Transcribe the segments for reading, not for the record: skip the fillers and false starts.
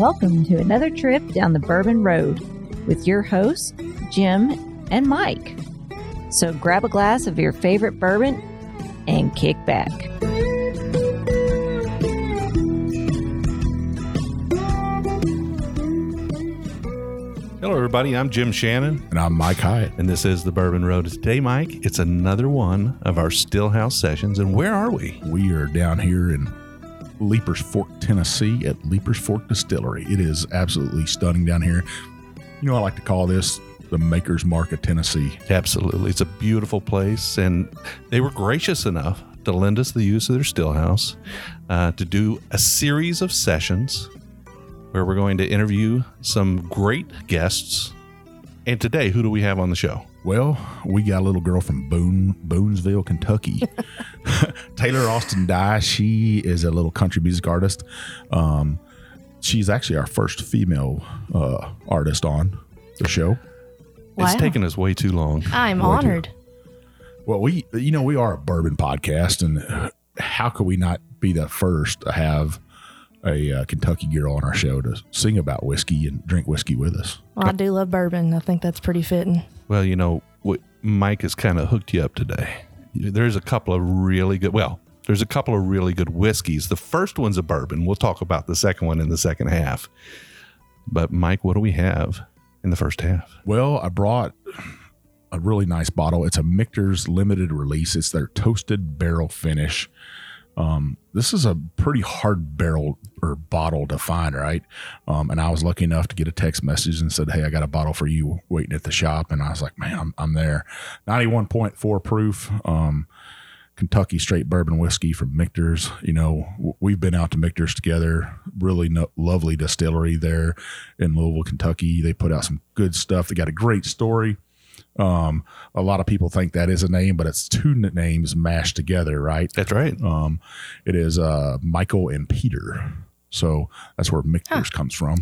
Welcome to another trip down the Bourbon Road with your hosts, Jim and Mike. So grab a glass of your favorite bourbon and kick back. Hello, everybody. I'm Jim Shannon. And I'm Mike Hyatt. And this is The Bourbon Road. Today, Mike, it's another one of our Stillhouse sessions. And where are we? We are down here in Leiper's Fork, Tennessee at Leiper's Fork Distillery. It is absolutely stunning down here. You know, I like to call this the Maker's Mark of Tennessee. Absolutely. It's a beautiful place, and they were gracious enough to lend us the use of their stillhouse to do a series of sessions where we're going to interview some great guests. And today, who do we have on the show? Well, we got a little girl from Booneville, Kentucky, Taylor Austin Dye. She is a little country music artist. She's actually our first female artist on the show. Wow. It's taken us way too long. I'm honored. Well, we are a bourbon podcast, and how could we not be the first to have a Kentucky girl on our show to sing about whiskey and drink whiskey with us? Well, I do love bourbon. I think that's pretty fitting. Well, you know, Mike has kind of hooked you up today. There's a couple of really good whiskeys. The first one's a bourbon. We'll talk about the second one in the second half. But Mike, what do we have in the first half? Well, I brought a really nice bottle. It's a Michter's limited release. It's their toasted barrel finish. This is a pretty hard barrel or bottle to find, right? And I was lucky enough to get a text message and said, hey, I got a bottle for you waiting at the shop. And I was like, man, I'm there. 91.4 proof, Kentucky straight bourbon whiskey from Michter's. You know, we've been out to Michter's together. Really lovely distillery there in Louisville, Kentucky. They put out some good stuff. They got a great story. A lot of people think that is a name, but it's two names mashed together, right? That's right. It is Michael and Peter. So that's where Michter's comes from,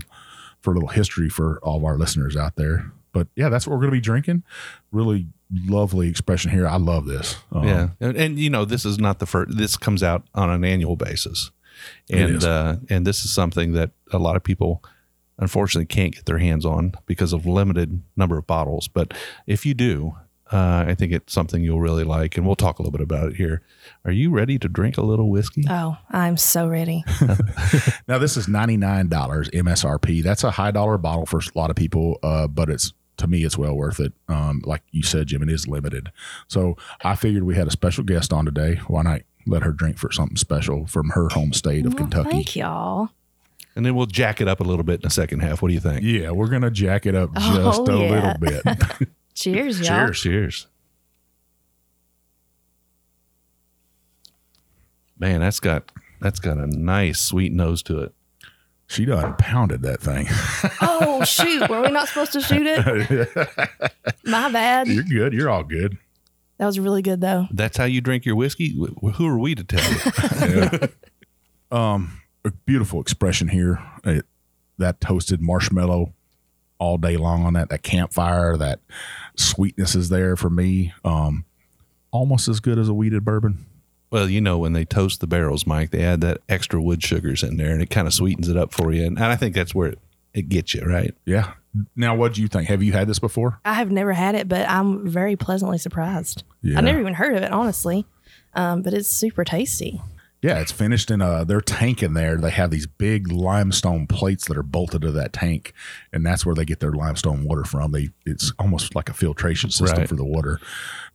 for a little history for all of our listeners out there. But yeah, that's what we're going to be drinking. Really lovely expression here. I love this. Yeah. And you know, this is not the first. This comes out on an annual basis. And this is something that a lot of people unfortunately can't get their hands on because of limited number of bottles. But if you do, I think it's something you'll really like, and we'll talk a little bit about it here. Are you ready to drink a little whiskey? Oh, I'm so ready. Now, this is $99 MSRP. That's a high dollar bottle for a lot of people, but to me, it's well worth it. Like you said, Jim, it is limited. So I figured we had a special guest on today. Why not let her drink for something special from her home state of Kentucky? Thank y'all. And then we'll jack it up a little bit in the second half. What do you think? Yeah, we're going to jack it up just a little bit. Cheers, y'all. Cheers. Man, that's got a nice sweet nose to it. She done pounded that thing. Oh, shoot. Were we not supposed to shoot it? My bad. You're good. You're all good. That was really good, though. That's how you drink your whiskey? Who are we to tell you? Yeah. A beautiful expression here. That toasted marshmallow all day long on that campfire, that sweetness is there for me. Almost as good as a weeded bourbon. Well, you know, when they toast the barrels, Mike, they add that extra wood sugars in there, and it kind of sweetens it up for you. And I think that's where it gets you, right? Yeah. Now, what do you think? Have you had this before? I have never had it, but I'm very pleasantly surprised. Yeah. I never even heard of it, honestly, but it's super tasty. Yeah, it's finished in their tank in there. They have these big limestone plates that are bolted to that tank, and that's where they get their limestone water from. It's almost like a filtration system for the water.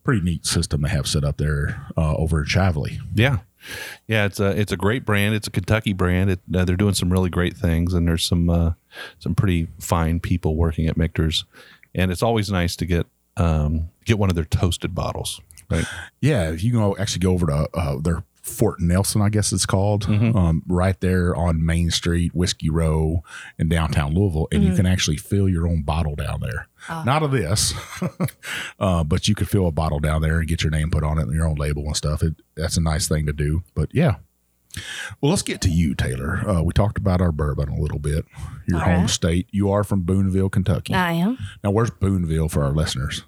Pretty neat system they have set up there over in Shively. Yeah. Yeah, it's a great brand. It's a Kentucky brand. They're doing some really great things, and there's some pretty fine people working at Michter's. And it's always nice to get one of their toasted bottles. Right? Yeah, if you can actually go over to their Fort Nelson, I guess it's called, right there on Main Street, Whiskey Row in downtown Louisville. And you can actually fill your own bottle down there. Not of this, but you could fill a bottle down there and get your name put on it and your own label and stuff. That's a nice thing to do. But yeah. Well, let's get to you, Taylor. We talked about our bourbon a little bit, your home state. You are from Booneville, Kentucky. I am. Now, where's Booneville for our listeners?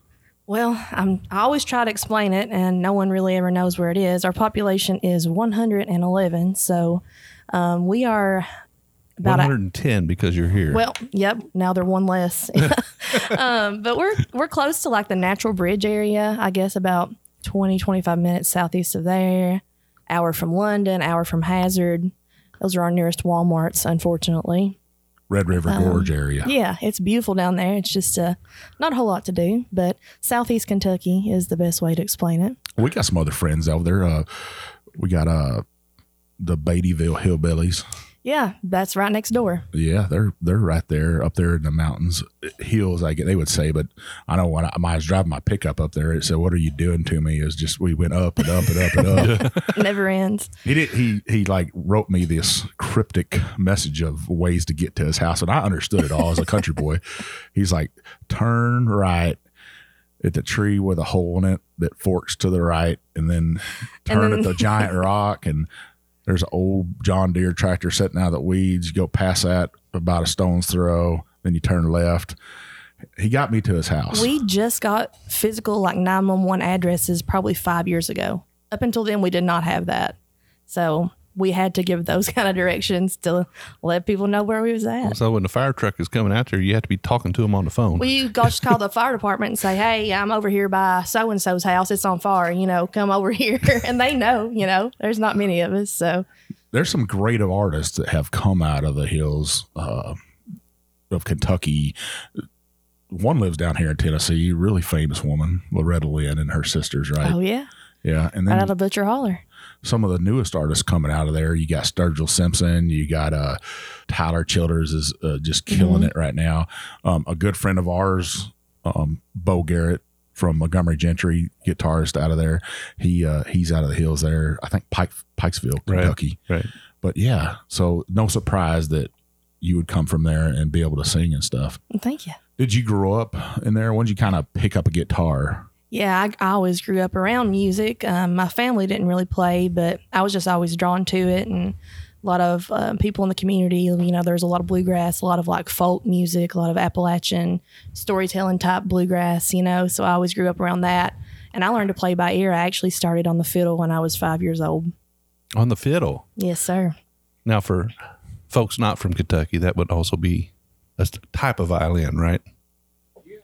Well, I always try to explain it, and no one really ever knows where it is. Our population is 111, so we are about 110 because you're here. Well, yep. Now they're one less. But we're close to like the Natural Bridge area, I guess, about 20, 25 minutes southeast of there. Hour from London, hour from Hazard. Those are our nearest Walmarts, unfortunately. Red River Gorge area. Yeah, it's beautiful down there. It's just not a whole lot to do, but southeast Kentucky is the best way to explain it. We got some other friends out there. We got the Beattyville Hillbillies. Yeah, that's right next door. Yeah, they're right there up there in the mountains, hills, I guess they would say, but I know when I was driving my pickup up there, it said, "What are you doing to me?" It was just, we went up and up and up and up. Never ends. He like wrote me this cryptic message of ways to get to his house, and I understood it all as a country boy. He's like, "Turn right at the tree with a hole in it that forks to the right, and then turn at the giant rock, and there's an old John Deere tractor sitting out of the weeds. You go past that about a stone's throw. Then you turn left." He got me to his house. We just got physical, like 911 addresses probably 5 years ago. Up until then, we did not have that. So we had to give those kind of directions to let people know where we was at. So when the fire truck is coming out there, you have to be talking to them on the phone. Well, you just call the fire department and say, "Hey, I'm over here by so-and-so's house. It's on fire, you know, come over here." And they know, you know, there's not many of us. So there's some great artists that have come out of the hills of Kentucky. One lives down here in Tennessee, really famous woman, Loretta Lynn, and her sisters, right? Oh, yeah. Yeah. And then right out of Butcher Holler. Some of the newest artists coming out of there. You got Sturgill Simpson. You got Tyler Childers is just killing it right now. A good friend of ours, Bo Garrett from Montgomery Gentry, guitarist out of there. He's out of the hills there. I think Pikesville, Kentucky. Right. But yeah, so no surprise that you would come from there and be able to sing and stuff. Thank you. Did you grow up in there? When did you kind of pick up a guitar? Yeah, I always grew up around music. My family didn't really play, but I was just always drawn to it. And a lot of people in the community, you know, there's a lot of bluegrass, a lot of like folk music, a lot of Appalachian storytelling type bluegrass, you know. So I always grew up around that. And I learned to play by ear. I actually started on the fiddle when I was 5 years old. On the fiddle? Yes, sir. Now, for folks not from Kentucky, that would also be a type of violin, right?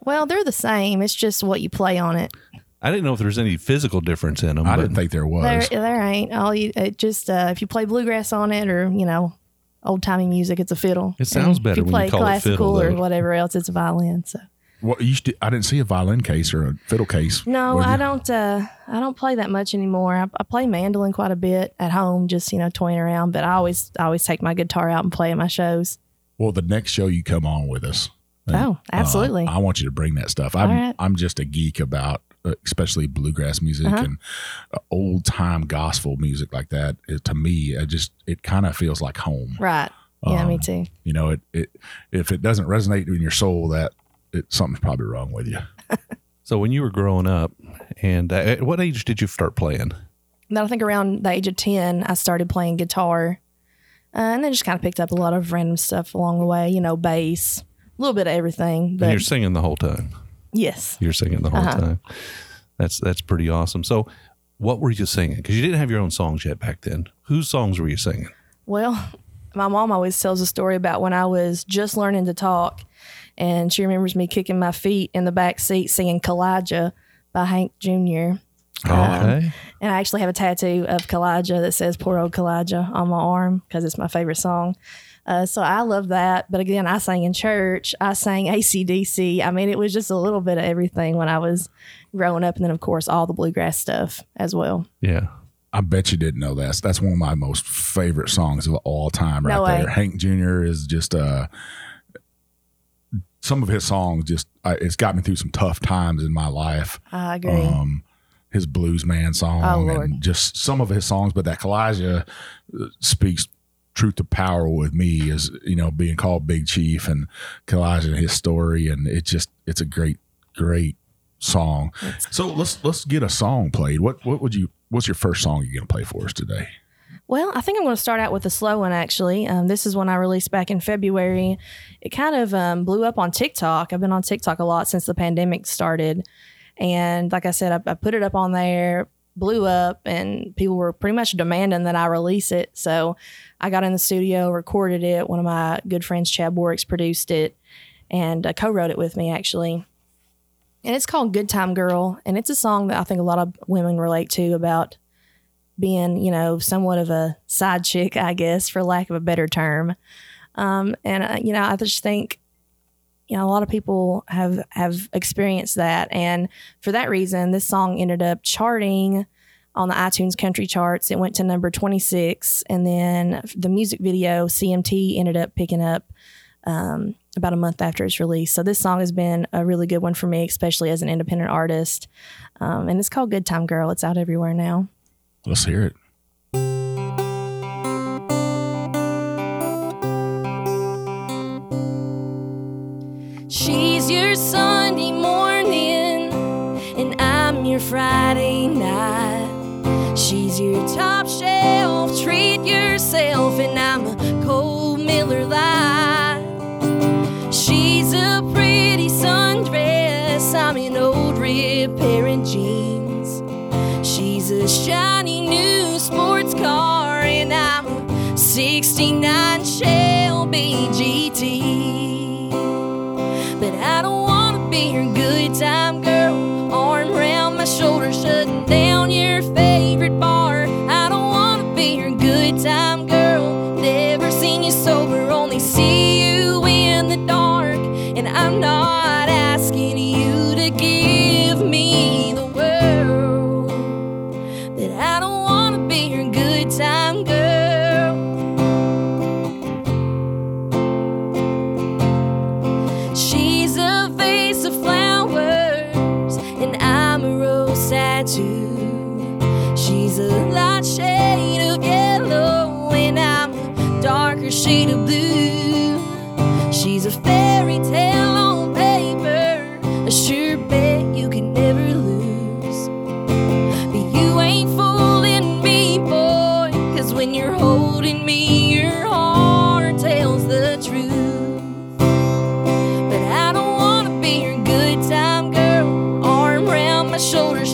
Well, they're the same. It's just what you play on it. I didn't know if there was any physical difference in them. I didn't think there was. There ain't. If you play bluegrass on it or, you know, old-timey music, it's a fiddle. It sounds better if you play classical or whatever else, it's a violin. So. Well, I didn't see a violin case or a fiddle case. No, I don't play that much anymore. I play mandolin quite a bit at home, just, you know, toying around. But I always take my guitar out and play at my shows. Well, the next show you come on with us. And, oh, absolutely. I want you to bring that stuff. I'm just a geek about especially bluegrass music and old time gospel music like that. To me, it kind of feels like home. Right. Yeah, me too. You know, if it doesn't resonate in your soul, something's probably wrong with you. So when you were growing up, and at what age did you start playing? I think around the age of 10, I started playing guitar and then just kind of picked up a lot of random stuff along the way, you know, bass. A little bit of everything. But and you're singing the whole time. Yes. You're singing the whole time. That's pretty awesome. So what were you singing? Because you didn't have your own songs yet back then. Whose songs were you singing? Well, my mom always tells a story about when I was just learning to talk, and she remembers me kicking my feet in the back seat singing Kaw-Liga by Hank Jr. Okay. And I actually have a tattoo of Kaw-Liga that says "Poor Old Kaw-Liga" on my arm because it's my favorite song. So I love that. But again, I sang in church. I sang AC/DC. I mean, it was just a little bit of everything when I was growing up. And then, of course, all the bluegrass stuff as well. Yeah. I bet you didn't know that. That's one of my most favorite songs of all time right there. Hank Jr. is just some of his songs it's got me through some tough times in my life. I agree. His Blues Man song and just some of his songs. But that Kaw-Liga speaks truth to power with me, is, you know, being called Big Chief and collaging his story, and it's a great song. So let's get a song played. What's your first song you're gonna play for us today? Well, I think I'm gonna start out with a slow one actually. This is one I released back in February. It kind of blew up on TikTok. I've been on TikTok a lot since the pandemic started, and like I said, I put it up on there. blew up and people were pretty much demanding that I release it. So I got in the studio, recorded it. One of my good friends, Chad Borix, produced it and co-wrote it with me, actually. And it's called Good Time Girl. And it's a song that I think a lot of women relate to about being, you know, somewhat of a side chick, I guess, for lack of a better term. You know, I just think, you know, a lot of people have experienced that. And for that reason, this song ended up charting on the iTunes country charts. It went to number 26. And then the music video, CMT, ended up picking up about a month after its release. So this song has been a really good one for me, especially as an independent artist. And it's called Good Time Girl. It's out everywhere now. Let's hear it. She's your Sunday morning, and I'm your Friday night. She's your top shelf, treat yourself, and I'm a cold Miller Lite. She's a pretty sundress, I'm in old red pair and jeans. She's a shiny new sports car, and I'm a 69 Shelby GT. But I don't want to be your good time girl, arm round my shoulder, shutting down your favorite bar. I don't want to be your good time girl, never seen you sober, only see you in the dark. And I'm not asking you to give me the world, but I don't want to be your good time girl. She's a light shade of yellow, and I'm a darker shade of blue. She's a fairy tale on paper, a sure bet you can never lose. But you ain't fooling me, boy, 'cause when you're holding me, your heart tells the truth. Shoulder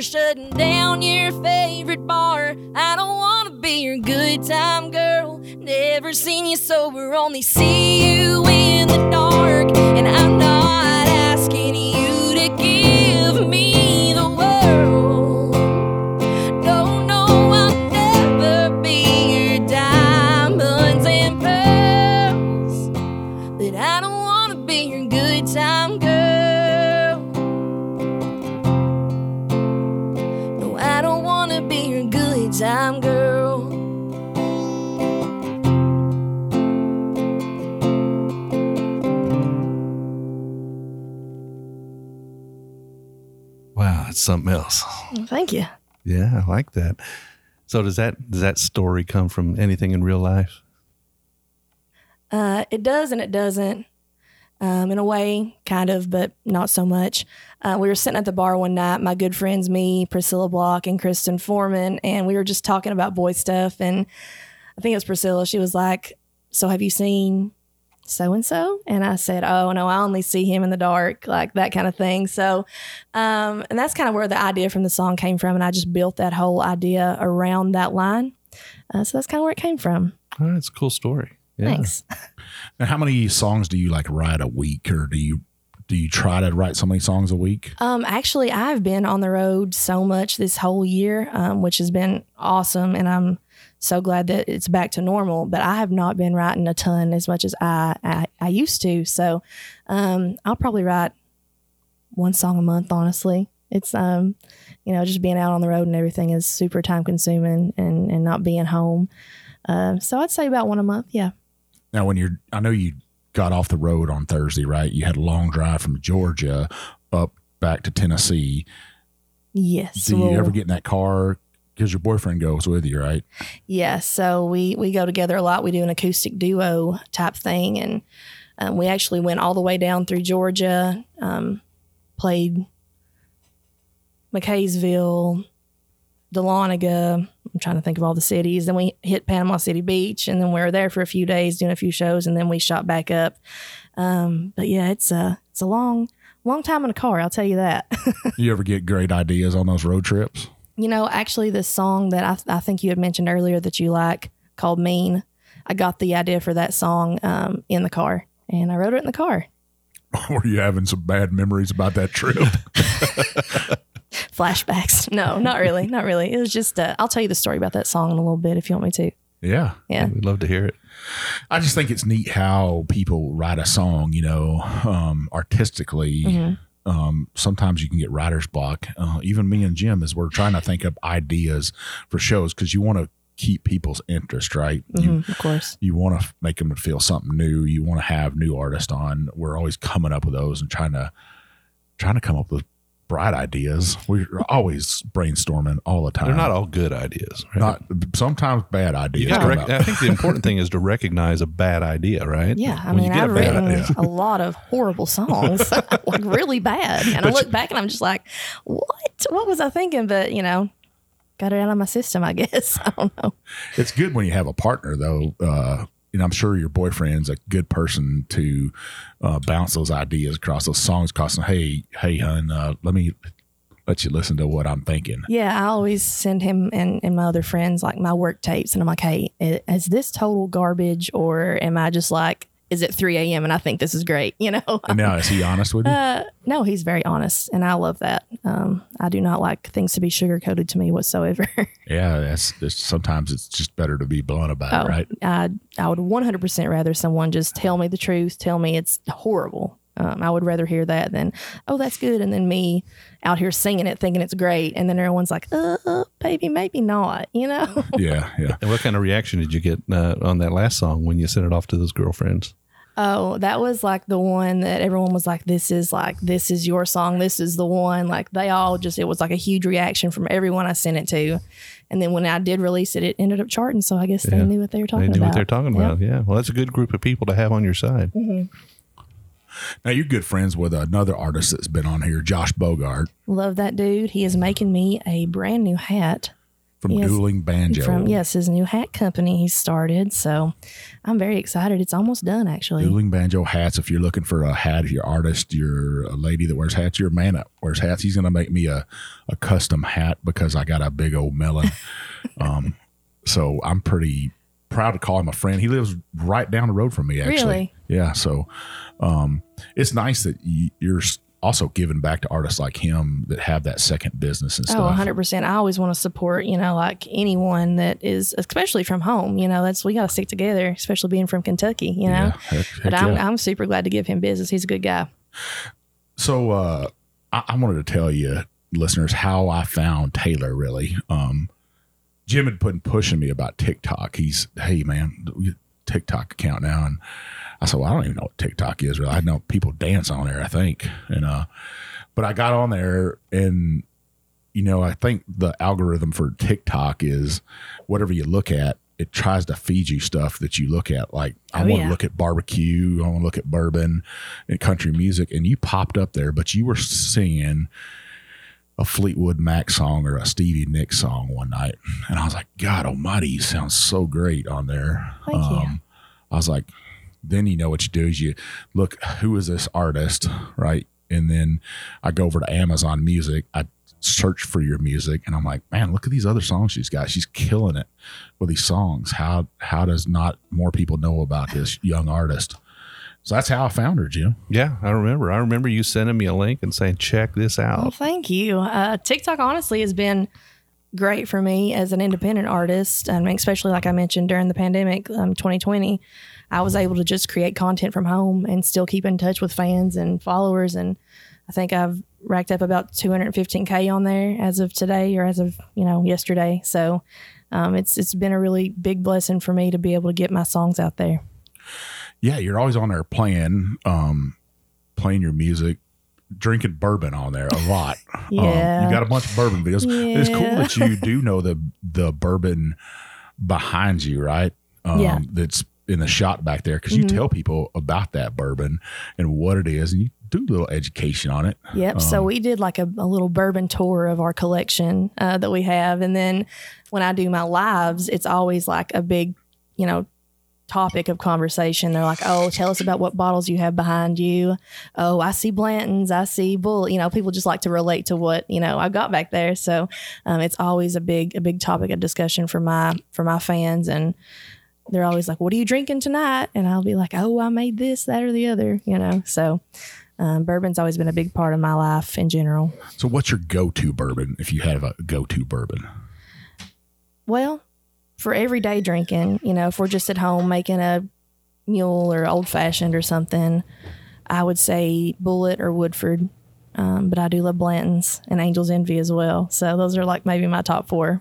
shutting down your favorite bar. I don't want to be your good time girl, never seen you sober, only see you in the dark. And I'm not asking you to give me the world. No, no, I'll never be your diamonds and pearls, but I don't want to be your good time girl. Time girl. Wow, it's something else. Thank you. Yeah, I like that. So does that story come from anything in real life? It does and it doesn't. In a way, kind of, but not so much. We were sitting at the bar one night, my good friends, me, Priscilla Block, and Kristen Foreman, and we were just talking about boy stuff. And I think it was Priscilla. She was like, "So have you seen so-and-so?" And I said, "Oh, no, I only see him in the dark," like that kind of thing. So, and that's kind of where the idea from the song came from. And I just built that whole idea around that line. So that's kind of where it came from. Oh, that's a cool story. Yeah. Thanks. Now, how many songs do you like write a week, or do you try to write so many songs a week? Actually, I've been on the road so much this whole year, which has been awesome, and I'm so glad that it's back to normal, but I have not been writing a ton as much as I used to. So I'll probably write one song a month, honestly. It's, you know, just being out on the road and everything is super time consuming and not being home. So I'd say about one a month. Yeah. Now when you're, I know you got off the road on Thursday, right? You had a long drive from Georgia up back to Tennessee. Yes. Do you ever get in that car? Because your boyfriend goes with you, right? Yeah. So we go together a lot. We do an acoustic duo type thing. And we actually went all the way down through Georgia, played McKaysville, Dahlonega. I'm trying to think of all the cities. Then we hit Panama City Beach, and then we were there for a few days doing a few shows, and then we shot back up. But yeah, it's a long time in a car. I'll tell you that. You ever get great ideas on those road trips? You know, actually, this song that I think you had mentioned earlier that you like called "Mean," I got the idea for that song in the car, and I wrote it in the car. Were you having some bad memories about that trip? Flashbacks. No, not really. Not really. It was just, I'll tell you the story about that song in a little bit if you want me to. Yeah. Yeah. We'd love to hear it. I just think it's neat how people write a song, you know, artistically. Mm-hmm. Sometimes you can get writer's block. Even me and Jim, as we're trying to think up ideas for shows, because you want to keep people's interest, right? Of course. You want to make them feel something new. You want to have new artists on. We're always coming up with those and trying to come up with bright ideas. We're always brainstorming all the time. They're not all good ideas, right? Not sometimes bad ideas. I think the important thing is to recognize a bad idea, right? Yeah. I mean, I've written a lot of horrible songs, like really bad. And I look back and I'm just like, what was I thinking? But, you know, got it out of my system, I guess. I don't know. It's good when you have a partner, though. And I'm sure your boyfriend's a good person to bounce those ideas across, those songs across. And, hey, hun, let me let you listen to what I'm thinking. Yeah, I always send him and my other friends, like, my work tapes. And I'm like, hey, is this total garbage? Or am I just like, is it 3 a.m. and I think this is great, you know? And now, is he honest with you? No, he's very honest. And I love that. I do not like things to be sugar-coated to me whatsoever. Yeah, sometimes it's just better to be blunt about it, right? I would 100% rather someone just tell me the truth, tell me it's horrible. I would rather hear that than, oh, that's good. And then me out here singing it, thinking it's great. And then everyone's like, baby, maybe not, you know? Yeah, yeah. And what kind of reaction did you get on that last song when you sent it off to those girlfriends? Oh, that was like the one that everyone was like, this is your song. This is the one. Like, they all just, it was like a huge reaction from everyone I sent it to. And then when I did release it, it ended up charting. So I guess they knew what they were talking about. They knew what they were talking about. Yeah. Well, that's a good group of people to have on your side. Mm-hmm. Now, you're good friends with another artist that's been on here, Josh Bogard. Love that dude. He is making me a brand new hat. From Dueling Banjo. Yes, his new hat company he started. So I'm very excited. It's almost done, actually. Dueling Banjo hats. If you're looking for a hat, if you're an artist, you're a lady that wears hats, you're a man that wears hats. He's going to make me a custom hat because I got a big old melon. So I'm pretty proud to call him a friend. He lives right down the road from me, actually. Really? Yeah. So it's nice that you're also giving back to artists like him that have that second business and stuff. Oh, 100%. I always want to support, you know, like anyone that is, especially from home, you know, we got to stick together, especially being from Kentucky, you know, I'm super glad to give him business. He's a good guy. So, I wanted to tell you listeners how I found Taylor, really. Jim had been pushing me about TikTok. Hey man, TikTok account now. And I said, well, I don't even know what TikTok is. Really, I know people dance on there, I think. And, but I got on there and, you know, I think the algorithm for TikTok is whatever you look at, it tries to feed you stuff that you look at. Like, I want to look at barbecue. I want to look at bourbon and country music. And you popped up there, but you were singing a Fleetwood Mac song or a Stevie Nicks song one night. And I was like, God almighty, you sound so great on there. Thank you. I was like, then you know what you do is you look, who is this artist, right? And then I go over to Amazon Music. I search for your music, and I'm like, man, look at these other songs she's got. She's killing it with these songs. How does not more people know about this young artist? So that's how I found her, Jim. Yeah, I remember. I remember you sending me a link and saying, check this out. Well, thank you. TikTok honestly has been great for me as an independent artist, especially like I mentioned during the pandemic, 2020, I was able to just create content from home and still keep in touch with fans and followers. And I think I've racked up about 215K on there as of today, or as of, you know, yesterday. So it's been a really big blessing for me to be able to get my songs out there. Yeah, you're always on there playing your music, drinking bourbon on there a lot. Yeah. You got a bunch of bourbon videos. Yeah. It's cool that you do know the bourbon behind you, right? Yeah. That's in the shop back there, because you tell people about that bourbon and what it is, and you do a little education on it. Yep. So we did like a little bourbon tour of our collection that we have. And then when I do my lives, it's always like a big, you know, topic of conversation. They're like, oh, tell us about what bottles you have behind you. Oh, I see Blanton's, I see Bullitt. You know, people just like to relate to what, you know, I've got back there. So it's always a big topic of discussion for my fans. And they're always like, what are you drinking tonight? And I'll be like, oh, I made this, that, or the other, you know. So bourbon's always been a big part of my life in general. So what's your go-to bourbon, if you have a go-to bourbon? Well, for everyday drinking, you know, if we're just at home making a mule or old fashioned or something, I would say Bullitt or Woodford. But I do love Blanton's and Angel's Envy as well. So those are like maybe my top four.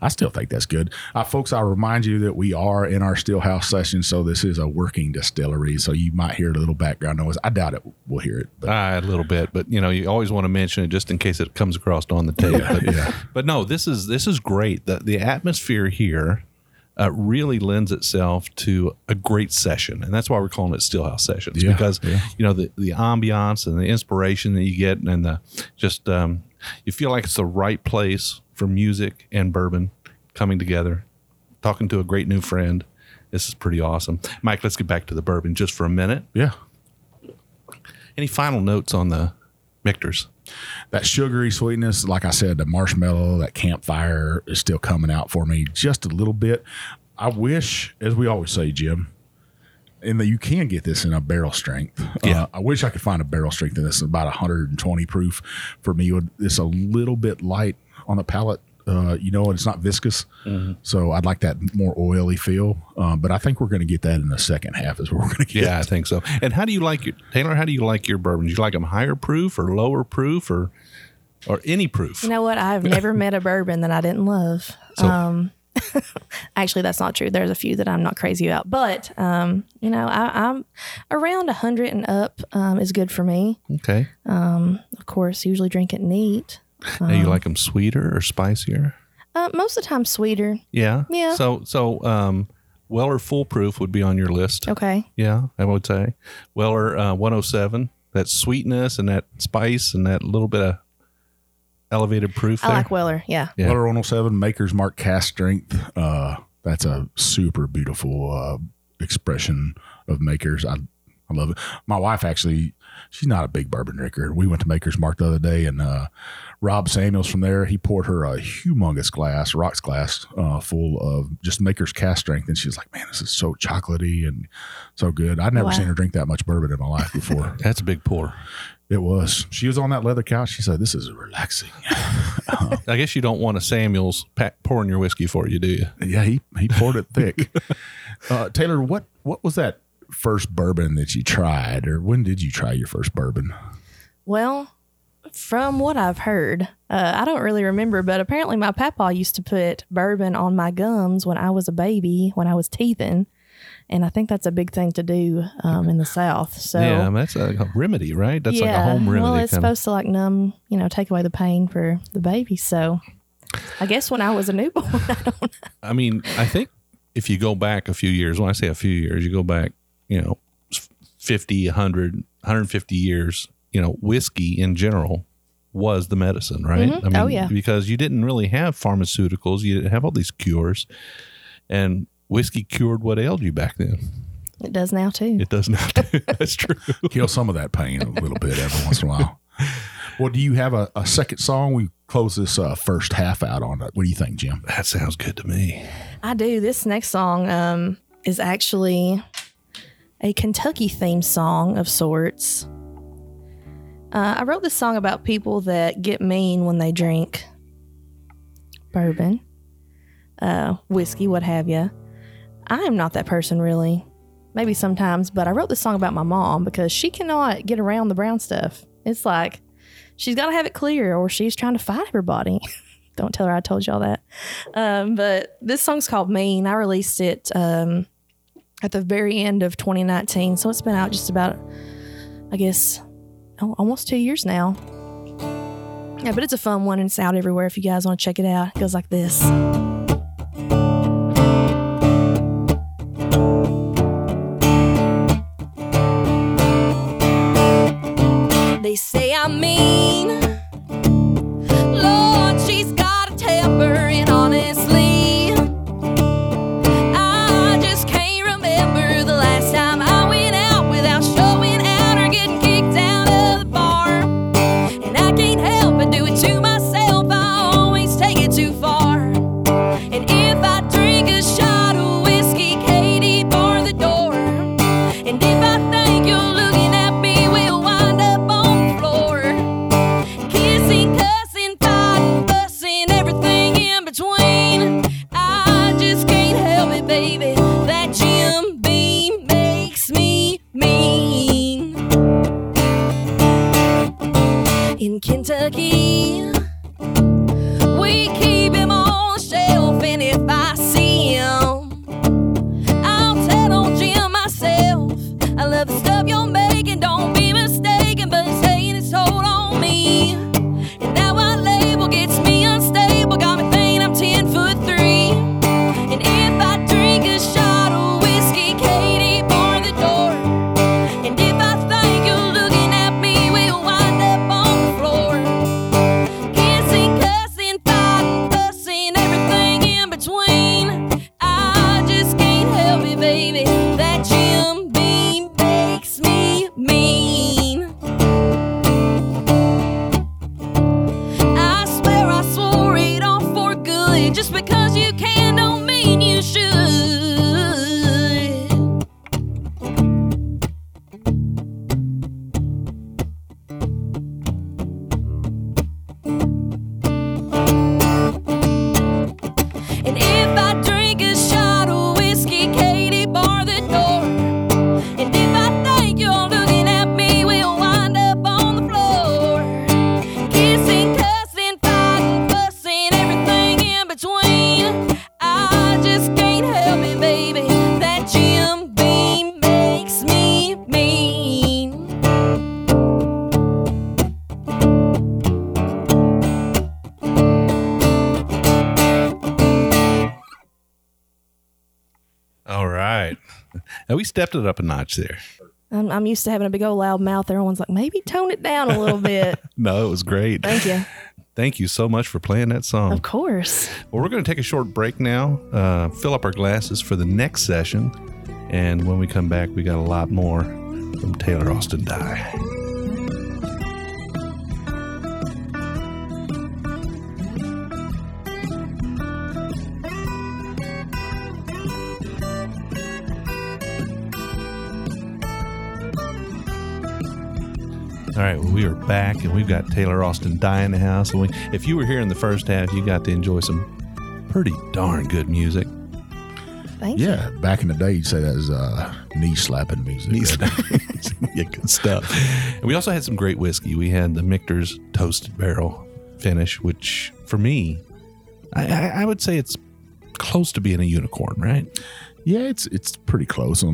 I still think that's good. Folks, I'll remind you that we are in our Stillhouse session, so this is a working distillery. So you might hear a little background noise. I doubt it. We'll hear it. But. A little bit, but, you know, you always want to mention it just in case it comes across on the tape. Yeah, but, yeah. But no, this is great. The atmosphere here really lends itself to a great session, and that's why we're calling it Stillhouse Sessions, because you know, the ambiance and the inspiration that you get, and the just you feel like it's the right place for music and bourbon coming together, talking to a great new friend. This is pretty awesome. Mike, let's get back to the bourbon just for a minute. Yeah. Any final notes on the Michter's? That sugary sweetness, like I said, the marshmallow, that campfire is still coming out for me just a little bit. I wish, as we always say, Jim, and that you can get this in a barrel strength. Yeah. I wish I could find a barrel strength in this. About 120 proof for me. It's a little bit light on the palate, you know, and it's not viscous. Mm-hmm. So I'd like that more oily feel. But I think we're going to get that in the second half is where we're going to get. Yeah, I think so. And how do you like your, Taylor, how do you like your bourbons? You like them higher proof or lower proof or any proof? You know what? I've never met a bourbon that I didn't love. So, actually, that's not true. There's a few that I'm not crazy about, but you know, I'm around 100 and up is good for me. Okay. Of course, usually drink it neat. Now, you like them sweeter or spicier? Most of the time, sweeter. Yeah. Yeah. So, Weller Foolproof would be on your list. Okay. Yeah, I would say Weller 107. That sweetness and that spice and that little bit of elevated proof. I like Weller. Yeah. Weller 107, Maker's Mark cast strength. That's a super beautiful expression of Maker's. I love it. My wife actually, she's not a big bourbon drinker. We went to Maker's Mark the other day, and Rob Samuels from there, he poured her a humongous glass, rocks glass, full of just Maker's cast strength. And she's like, man, this is so chocolatey and so good. I'd never seen her drink that much bourbon in my life before. That's a big pour. It was. She was on that leather couch. She said, this is relaxing. I guess you don't want a Samuels pouring your whiskey for you, do you? Yeah, he poured it thick. Taylor, what was that first bourbon that you tried, or when did you try your first bourbon? Well, from what I've heard, I don't really remember, but apparently my papa used to put bourbon on my gums when I was a baby, when I was teething. And I think that's a big thing to do in the South. So yeah, that's a remedy, right? That's like a home remedy. Well, it's supposed to like numb, you know, take away the pain for the baby. So I guess when I was a newborn, I don't know. I mean, I think if you go back a few years, when I say a few years, you go back, you know, 50, 100, 150 years, you know, whiskey in general was the medicine, right? Mm-hmm. I mean, because you didn't really have pharmaceuticals. You didn't have all these cures, and whiskey cured what ailed you back then. It does now too. It does now too. That's true. Kill some of that pain a little bit every once in a while. Well, do you have a second song? We close this first half out on it. What do you think, Jim? That sounds good to me. I do. This next song is actually a Kentucky themed song of sorts. I wrote this song about people that get mean when they drink. bourbon, whiskey, what have you. I am not that person, really. Maybe sometimes, but I wrote this song about my mom because she cannot get around the brown stuff. It's like she's got to have it clear or she's trying to fight everybody. Don't tell her I told y'all that. But this song's called Mean. I released it at the very end of 2019. So it's been out just about, I guess, almost 2 years now. Yeah, but it's a fun one and it's out everywhere if you guys want to check it out. It goes like this. They say I'm mean. Lord, she's got a temper, and honestly, I just can't remember the last time I went out without showing out or getting kicked out of the bar. And I can't help but do it to myself. I always take it too far. And if I drink a shot of whiskey, Katie, bar the door. And if I think you'll looking at me, we'll wind up on the floor. Kissing, cussing, fighting, fussing, everything in between. I just can't help it, baby. That Jim Beam makes me mean. In Kentucky, we keep him on the shelf, and if I see him, I'll tell old Jim myself. I love the stuff you're making, don't be mistaken, but it's taking its toll on me. And that white label gets me unstable, got me thinking I'm 10'3". And if I drink a shot of whiskey, Katie, bar the door. And if I think you're looking at me, we'll wind up on the floor. Kissing, cussing, fighting, fussing, everything in between. I just can't help it, baby. That Jim Beam makes me mean. I swear I swore it off for good. Just because you can don't mean you should. And if I drink a shot of whiskey, Katie, bar the door. And if I think you're looking at me, we'll wind up on the floor. Kissing, cussing, fighting, fussing, everything in between. I just can't help it, baby. That Jim Beam makes me mean. All right. Now we stepped it up a notch there. I'm used to having a big old loud mouth. Everyone's like, maybe tone it down a little bit. No, it was great. Thank you. Thank you so much for playing that song. Of course. Well, we're going to take a short break now, fill up our glasses for the next session. And when we come back, we got a lot more from Taylor Austin Dye. All right, well, we are back, and we've got Taylor Austin Dye in the house. And if you were here in the first half, you got to enjoy some pretty darn good music. Thank you. Yeah, back in the day, you'd say that was knee-slapping music. Knee-slapping music. Yeah, good stuff. And we also had some great whiskey. We had the Michter's Toasted Barrel finish, which, for me, I would say it's close to being a unicorn, right? Yeah, it's pretty close.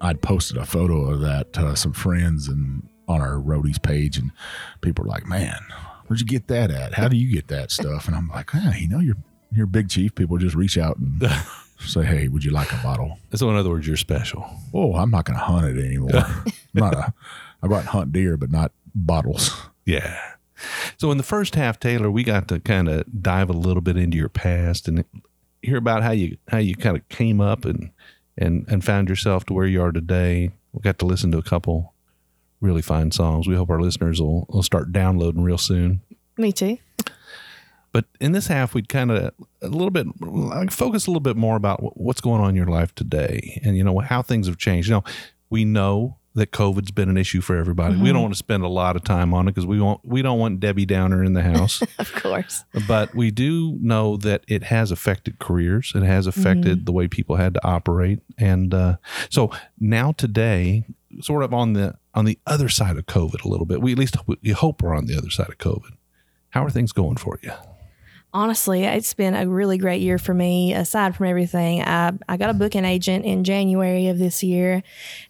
I'd posted a photo of that to some friends and on our roadies page, and people are like, man, where'd you get that at? How do you get that stuff? And I'm like, you're Big Chief. People just reach out and say, hey, would you like a bottle? So in other words, you're special. Oh, I'm not going to hunt it anymore. I might hunt deer, but not bottles. Yeah. So in the first half, Taylor, we got to kind of dive a little bit into your past and hear about how you kind of came up and found yourself to where you are today. We got to listen to a couple really fine songs. We hope our listeners will start downloading real soon. Me too. But in this half, we'd kind of focus a little bit more about what's going on in your life today and, how things have changed. We know that COVID's been an issue for everybody. Mm-hmm. We don't want to spend a lot of time on it because we don't want Debbie Downer in the house. Of course. But we do know that it has affected careers. It has affected the way people had to operate. And so now today, sort of on the other side of COVID a little bit, we at least hope we're on the other side of COVID. How are things going for you? Honestly, it's been a really great year for me. Aside from everything, I got a booking agent in January of this year,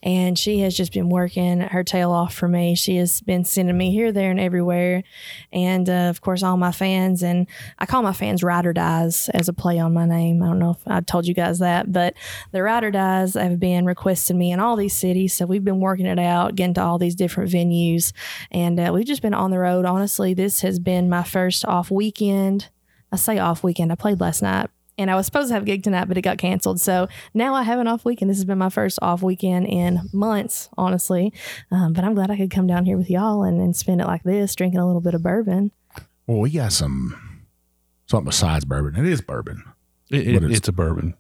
and she has just been working her tail off for me. She has been sending me here, there, and everywhere. And, of course, all my fans. And I call my fans Rider Dies as a play on my name. I don't know if I told you guys that, but the Rider Dies have been requesting me in all these cities. So we've been working it out, getting to all these different venues. And we've just been on the road. Honestly, this has been my first off weekend. I say off weekend. I played last night and I was supposed to have a gig tonight, but it got canceled. So now I have an off weekend. This has been my first off weekend in months, honestly. But I'm glad I could come down here with y'all and spend it like this, drinking a little bit of bourbon. Well, we got something besides bourbon. It is bourbon. It's a bourbon.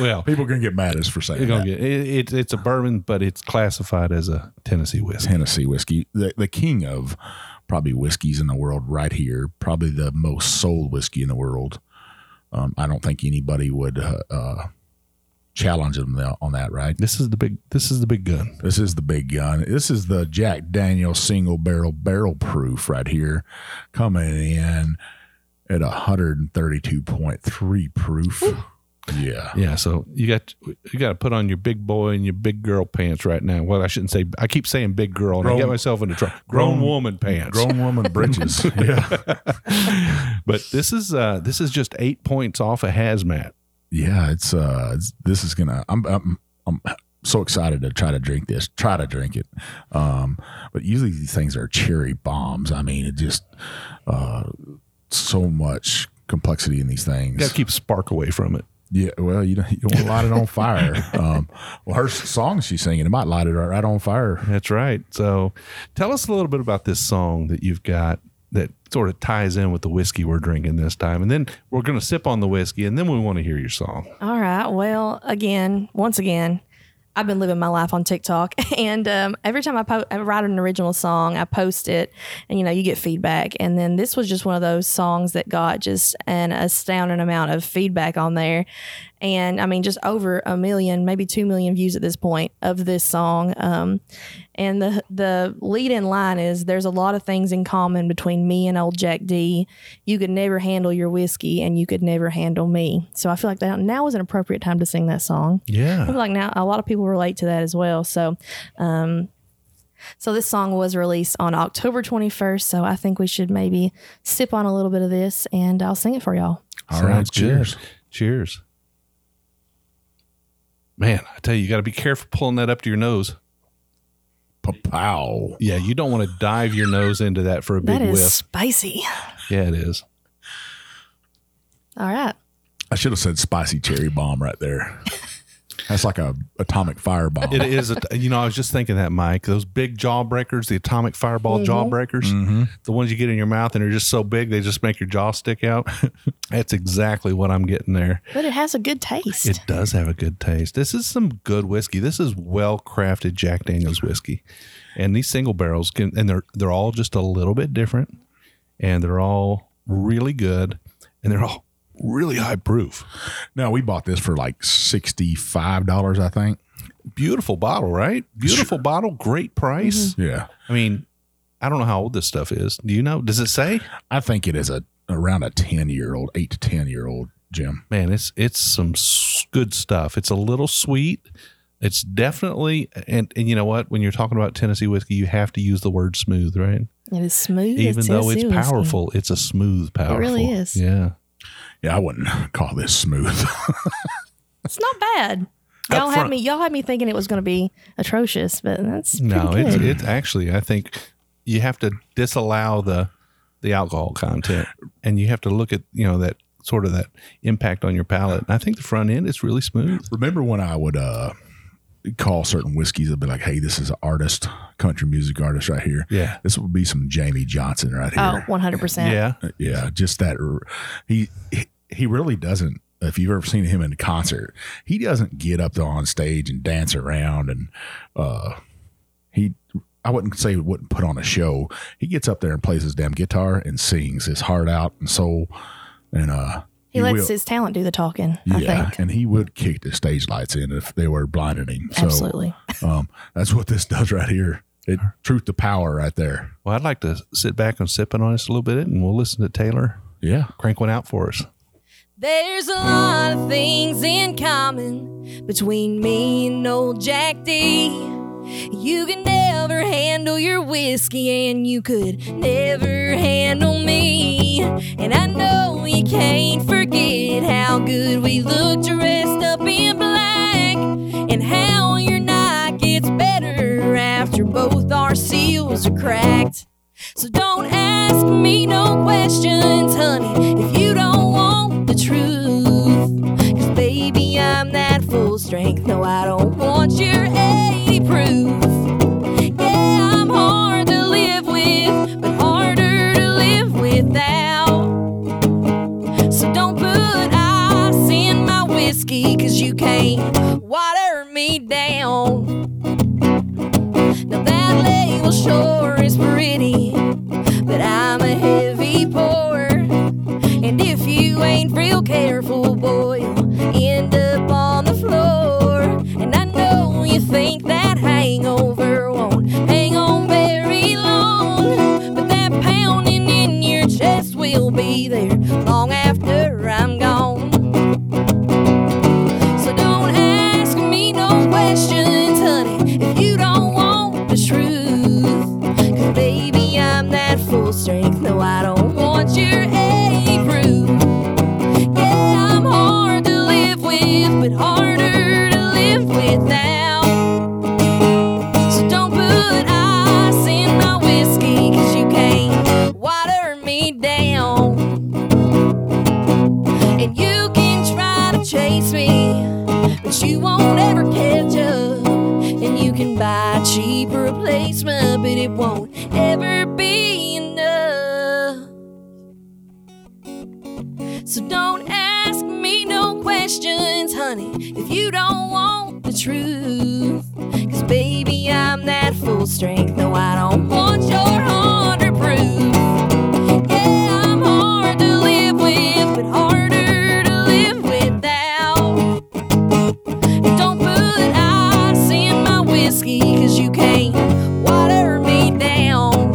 Well, people are going to get mad at us for saying that. It's a bourbon, but it's classified as a Tennessee whiskey. Tennessee whiskey. The king of probably whiskeys in the world right here, probably the most sold whiskey in the world. I don't think anybody would challenge them on that, right? This is the big gun. This is the big gun. This is the Jack Daniels single barrel proof right here, coming in at 132.3 proof. Ooh. Yeah. Yeah. So you got to put on your big boy and your big girl pants right now. Well, I shouldn't say, I keep saying big girl and I get myself into trouble. Grown woman pants. Grown woman britches. Yeah. But this is just 8 points off of hazmat. Yeah. I'm so excited to try to drink it. But usually these things are cherry bombs. I mean, it just, so much complexity in these things. You got to keep spark away from it. Yeah, well, you don't want to light it on fire. Well, her song she's singing, it might light it right on fire. That's right. So tell us a little bit about this song that you've got that sort of ties in with the whiskey we're drinking this time. And then we're going to sip on the whiskey, and then we want to hear your song. All right. Well, once again, I've been living my life on TikTok, and every time I write an original song, I post it, and you get feedback. And then this was just one of those songs that got just an astounding amount of feedback on there. And I mean, just over 1 million, maybe 2 million views at this point of this song. And the lead in line is, there's a lot of things in common between me and old Jack D. You could never handle your whiskey and you could never handle me. So I feel like that now is an appropriate time to sing that song. Yeah. I feel like now a lot of people relate to that as well. So, so this song was released on October 21st. So I think we should maybe sip on a little bit of this and I'll sing it for y'all. All right. Cheers. Cheers. Man, I tell you, you got to be careful pulling that up to your nose. Pow! Yeah, you don't want to dive your nose into that for a big whiff. That is spicy. Yeah, it is. All right. I should have said spicy cherry bomb right there. That's like a atomic fireball. It is. I was just thinking that, Mike. Those big jawbreakers, the atomic fireball jawbreakers, the ones you get in your mouth and are just so big they just make your jaw stick out. That's exactly what I'm getting there. But it has a good taste. It does have a good taste. This is some good whiskey. This is well-crafted Jack Daniel's whiskey. And these single barrels, they're all just a little bit different, and they're all really good, and they're all really high proof. Now, we bought this for like $65, I think. Beautiful bottle, right? Beautiful bottle, great price. Mm-hmm. Yeah. I mean, I don't know how old this stuff is. Do you know? Does it say? I think it is around a 10-year-old, 8 to 10-year-old, Jim. Man, it's some good stuff. It's a little sweet. It's definitely, and you know what? When you're talking about Tennessee whiskey, you have to use the word smooth, right? It is smooth. Even though it's powerful, it's a smooth, powerful. It really is. Yeah. Yeah, I wouldn't call this smooth. It's not bad. Y'all had me thinking it was going to be atrocious, but that's pretty good. It's actually, I think you have to disallow the alcohol content, and you have to look at that sort of that impact on your palate. And I think the front end is really smooth. Remember when I would call certain whiskeys? I'd be like, "Hey, this is an artist, country music artist right here. Yeah, this would be some Jamie Johnson right here." Oh, 100%. Yeah, yeah, just that. He really doesn't, if you've ever seen him in a concert, he doesn't get up on stage and dance around and I wouldn't say he wouldn't put on a show. He gets up there and plays his damn guitar and sings his heart out and soul. And he lets his talent do the talking, yeah, I think. And he would kick the stage lights in if they were blinding him. So, absolutely. That's what this does right here. It truth to power right there. Well, I'd like to sit back and sipping on this a little bit, and we'll listen to Taylor. Yeah. Crank one out for us. There's a lot of things in common between me and old Jack D. You can never handle your whiskey, and you could never handle me. And I know you can't forget how good we look dressed up in black, and how your night gets better after both our seals are cracked. So don't ask me no questions, honey, if you don't want the truth. 'Cause baby, I'm that full strength, no, I don't want your 80 proof. Yeah, I'm hard to live with, but harder to live without. So don't put ice in my whiskey, 'cause you can't water me down. Now that label sure is pretty, but I'm a heavy pour. And if you ain't real careful, boy, you'll end up on the floor. And I know you think that hangover won't hang on very long, but that pounding in your chest will be there long after I'm gone. So don't ask me no questions, honey, if you don't want the truth. 'Cause baby, I'm that full strength, no, I don't want your A proof. Yeah, I'm hard to live with, but harder to live without. So don't put ice in my whiskey, 'cause you can't water me down. And you can try to chase me, but you won't ever catch up. And you can buy a cheap replacement, but it won't ever be enough. So don't ask me no questions, honey, if you don't want the truth. 'Cause baby, I'm that full strength, no, I don't want your 100 proof. Yeah, I'm hard to live with, but harder to live without. And don't put ice in my whiskey, 'cause you can't water me down.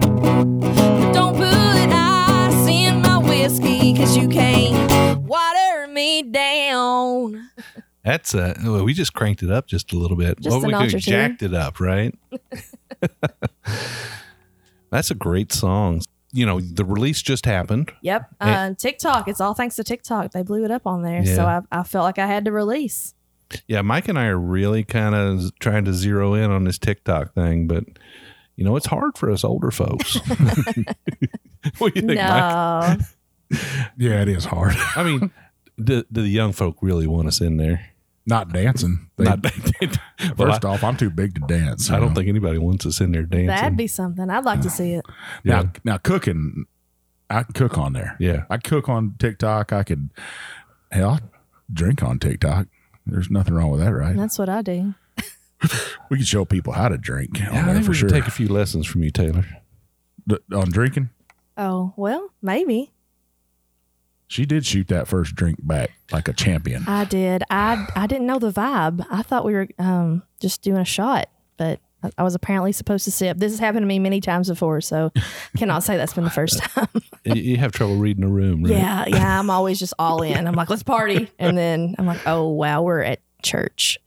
But don't put ice in my whiskey, 'cause you can't water me down. That's we just cranked it up just a little bit. Just we could have jacked it up, right? That's a great song. You know, the release just happened. Yep. TikTok. It's all thanks to TikTok. They blew it up on there. Yeah. So I felt like I had to release. Yeah, Mike and I are really kind of trying to zero in on this TikTok thing, but you know, it's hard for us older folks. What do you think, Mike? Yeah, it is hard. I mean, do the young folk really want us in there? Not dancing. First off, I'm too big to dance. So I don't think anybody wants us in there dancing. That'd be something. I'd like to see it. Yeah. Now cooking, I can cook on there. Yeah, I cook on TikTok. I drink on TikTok. There's nothing wrong with that, right? That's what I do. We can show people how to drink. Yeah, I think we should take a few lessons from you, Taylor. On drinking? Oh, well, maybe. She did shoot that first drink back like a champion. I did. I didn't know the vibe. I thought we were just doing a shot, but I was apparently supposed to sip. This has happened to me many times before, so I cannot say that's been the first time. You have trouble reading a room, right? Yeah. I'm always just all in. I'm like, let's party. And then I'm like, oh, wow, we're at church.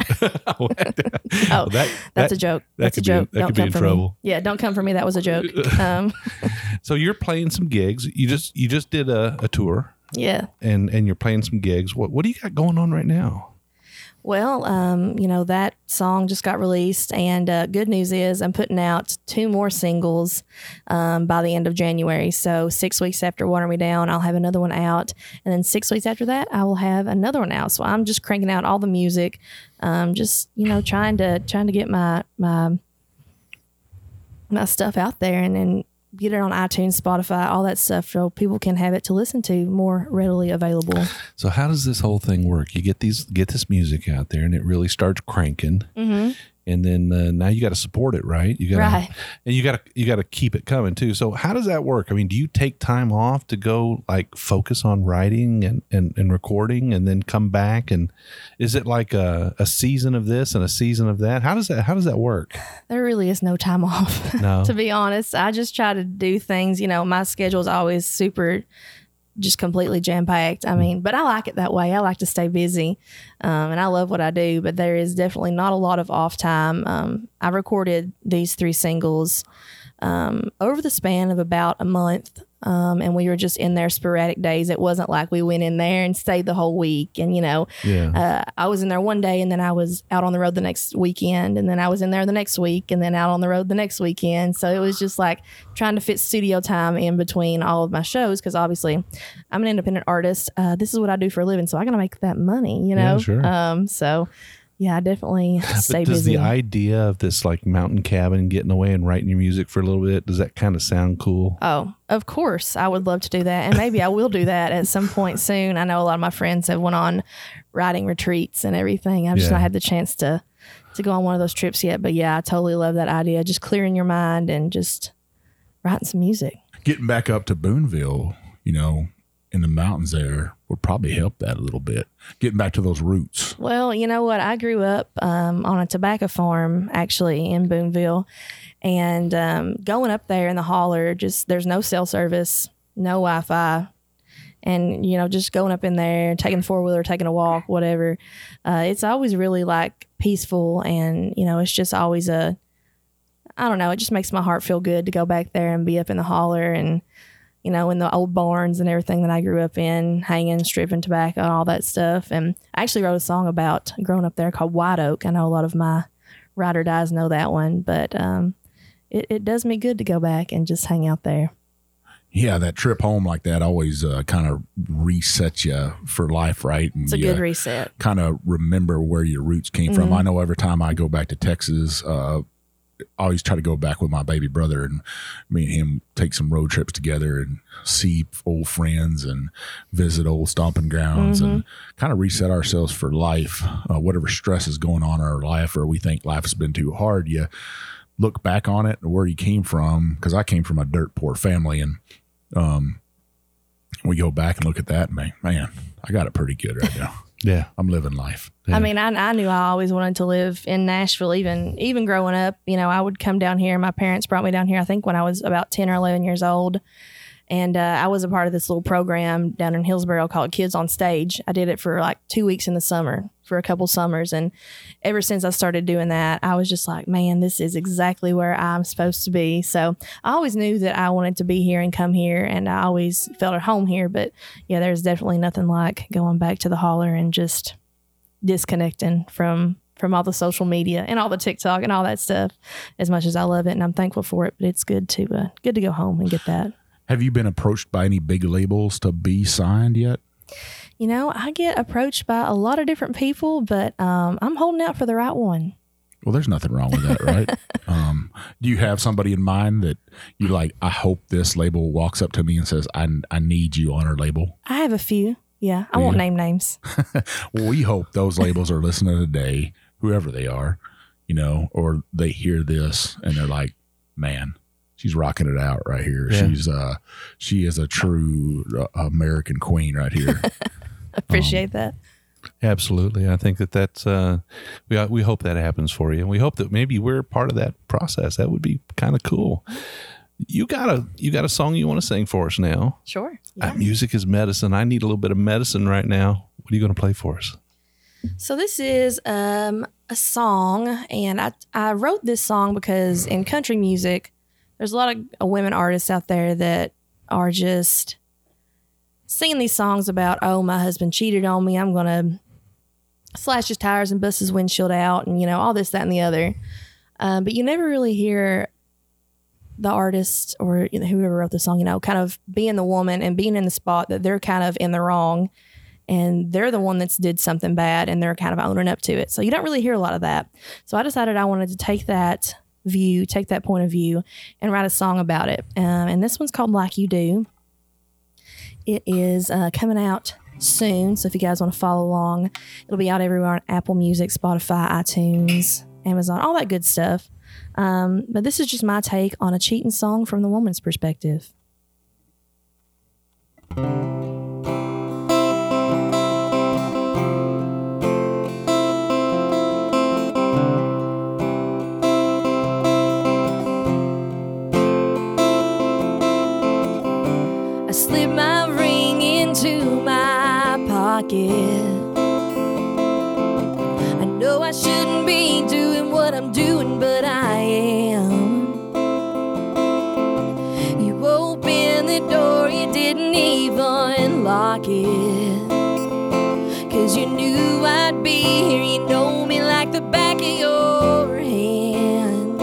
No, that's a joke. That's a joke. That could be in trouble. Yeah, don't come for me. That was a joke. So you're playing some gigs. You just did a tour. Yeah. And you're playing some gigs. What do you got going on right now? Well, you know, that song just got released, and good news is I'm putting out 2 more singles by the end of January. So 6 weeks after Water Me Down, I'll have another one out, and then 6 weeks after that, I will have another one out. So I'm just cranking out all the music, just, you know, trying to get my stuff out there, and then get it on iTunes, Spotify, all that stuff, so people can have it to listen to more readily available. So how does this whole thing work? You get this music out there, and it really starts cranking. Mm-hmm. and then now you got to support it, right? You got and you got to keep it coming too. So how does that work? I mean, do you take time off to go like focus on writing and recording, and then come back? And is it like a season of this and a season of that? How does that work? There really is no time off. No. To be honest, I just try to do things. You know, my schedule is always super. Just completely jam-packed. I mean, but I like it that way. I like to stay busy, and I love what I do, but there is definitely not a lot of off time. I recorded these 3 singles over the span of about a month, and we were just in there sporadic days. It wasn't like we went in there and stayed the whole week. And, you know, I was in there one day, and then I was out on the road the next weekend, and then I was in there the next week, and then out on the road the next weekend. So it was just like trying to fit studio time in between all of my shows, because obviously I'm an independent artist. This is what I do for a living, so I gotta make that money, you know? Yeah, sure. So yeah, I definitely stay busy. Does the idea of this like mountain cabin, getting away and writing your music for a little bit, does that kind of sound cool? Oh, of course. I would love to do that. And maybe I will do that at some point soon. I know a lot of my friends have went on writing retreats and everything. I've just not had the chance to go on one of those trips yet. But yeah, I totally love that idea. Just clearing your mind and just writing some music. Getting back up to Booneville, you know, in the mountains there would probably help that a little bit. Getting back to those roots. Well, you know what? I grew up on a tobacco farm, actually, in Booneville. And going up there in the holler, just there's no cell service, no Wi-Fi. And, you know, just going up in there, taking the four-wheeler, taking a walk, whatever. It's always really, like, peaceful. And, you know, it's just always I don't know, it just makes my heart feel good to go back there and be up in the holler and, you know, in the old barns and everything that I grew up in, hanging, stripping tobacco, all that stuff. And I actually wrote a song about growing up there called White Oak. I know a lot of my Rider Dies know that one, but it does me good to go back and just hang out there. Yeah, that trip home like that always kind of resets you for life, right? And it's a good reset. Kind of remember where your roots came from. I know every time I go back to Texas, I always try to go back with my baby brother, and me and him take some road trips together and see old friends and visit old stomping grounds and kind of reset ourselves for life. Whatever stress is going on in our life, or we think life has been too hard, you look back on it and where you came from. Because I came from a dirt poor family, and we go back and look at that and man, I got it pretty good right now. Yeah, I'm living life. Yeah. I mean, I knew I always wanted to live in Nashville, even growing up. You know, I would come down here. My parents brought me down here, I think, when I was about 10 or 11 years old. And I was a part of this little program down in Hillsboro called Kids on Stage. I did it for like 2 weeks in the summer, for a couple summers. And ever since I started doing that, I was just like, man, this is exactly where I'm supposed to be. So I always knew that I wanted to be here and come here. And I always felt at home here. But yeah, there's definitely nothing like going back to the holler and just disconnecting from all the social media and all the TikTok and all that stuff, as much as I love it. And I'm thankful for it. But it's good to go home and get that. Have you been approached by any big labels to be signed yet? You know, I get approached by a lot of different people, but I'm holding out for the right one. Well, there's nothing wrong with that, right? Do you have somebody in mind that you like, I hope this label walks up to me and says, I need you on our label? I have a few. Yeah. I won't name names. Well, we hope those labels are listening today, whoever they are, you know, or they hear this and they're like, man, she's rocking it out right here. Yeah. She is a true American queen right here. Appreciate that. Absolutely. I think that's we hope that happens for you. And we hope that maybe we're part of that process. That would be kind of cool. You got a song you want to sing for us now? Sure. Yeah. Music is medicine. I need a little bit of medicine right now. What are you going to play for us? So this is a song, and I wrote this song because in country music, there's a lot of women artists out there that are just singing these songs about, oh, my husband cheated on me, I'm going to slash his tires and bust his windshield out, and, you know, all this, that, and the other. But you never really hear the artist or, you know, whoever wrote the song, you know, kind of being the woman and being in the spot that they're kind of in the wrong, and they're the one that's did something bad, and they're kind of owning up to it. So you don't really hear a lot of that. So I decided I wanted to take that point of view and write a song about it, and this one's called Like You Do. It is coming out soon, so if you guys want to follow along, it'll be out everywhere on Apple Music, Spotify, iTunes, Amazon, all that good stuff. But this is just my take on a cheating song from the woman's perspective. I slid my ring into my pocket. I shouldn't be doing what I'm doing, but I am. You opened the door, you didn't even lock it, 'cause you knew I'd be here. You know me like the back of your hand.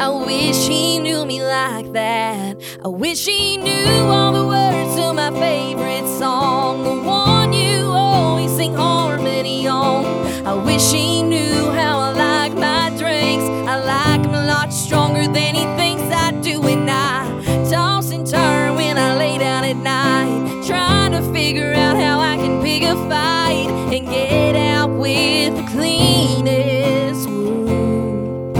I wish he knew me like that. I wish he knew all the words to my favorite song, the one you always sing harmony on. I wish he knew how I like my drinks. I like them a lot stronger than he thinks I do. And I toss and turn when I lay down at night, trying to figure out how I can pick a fight and get out with the cleanest wound.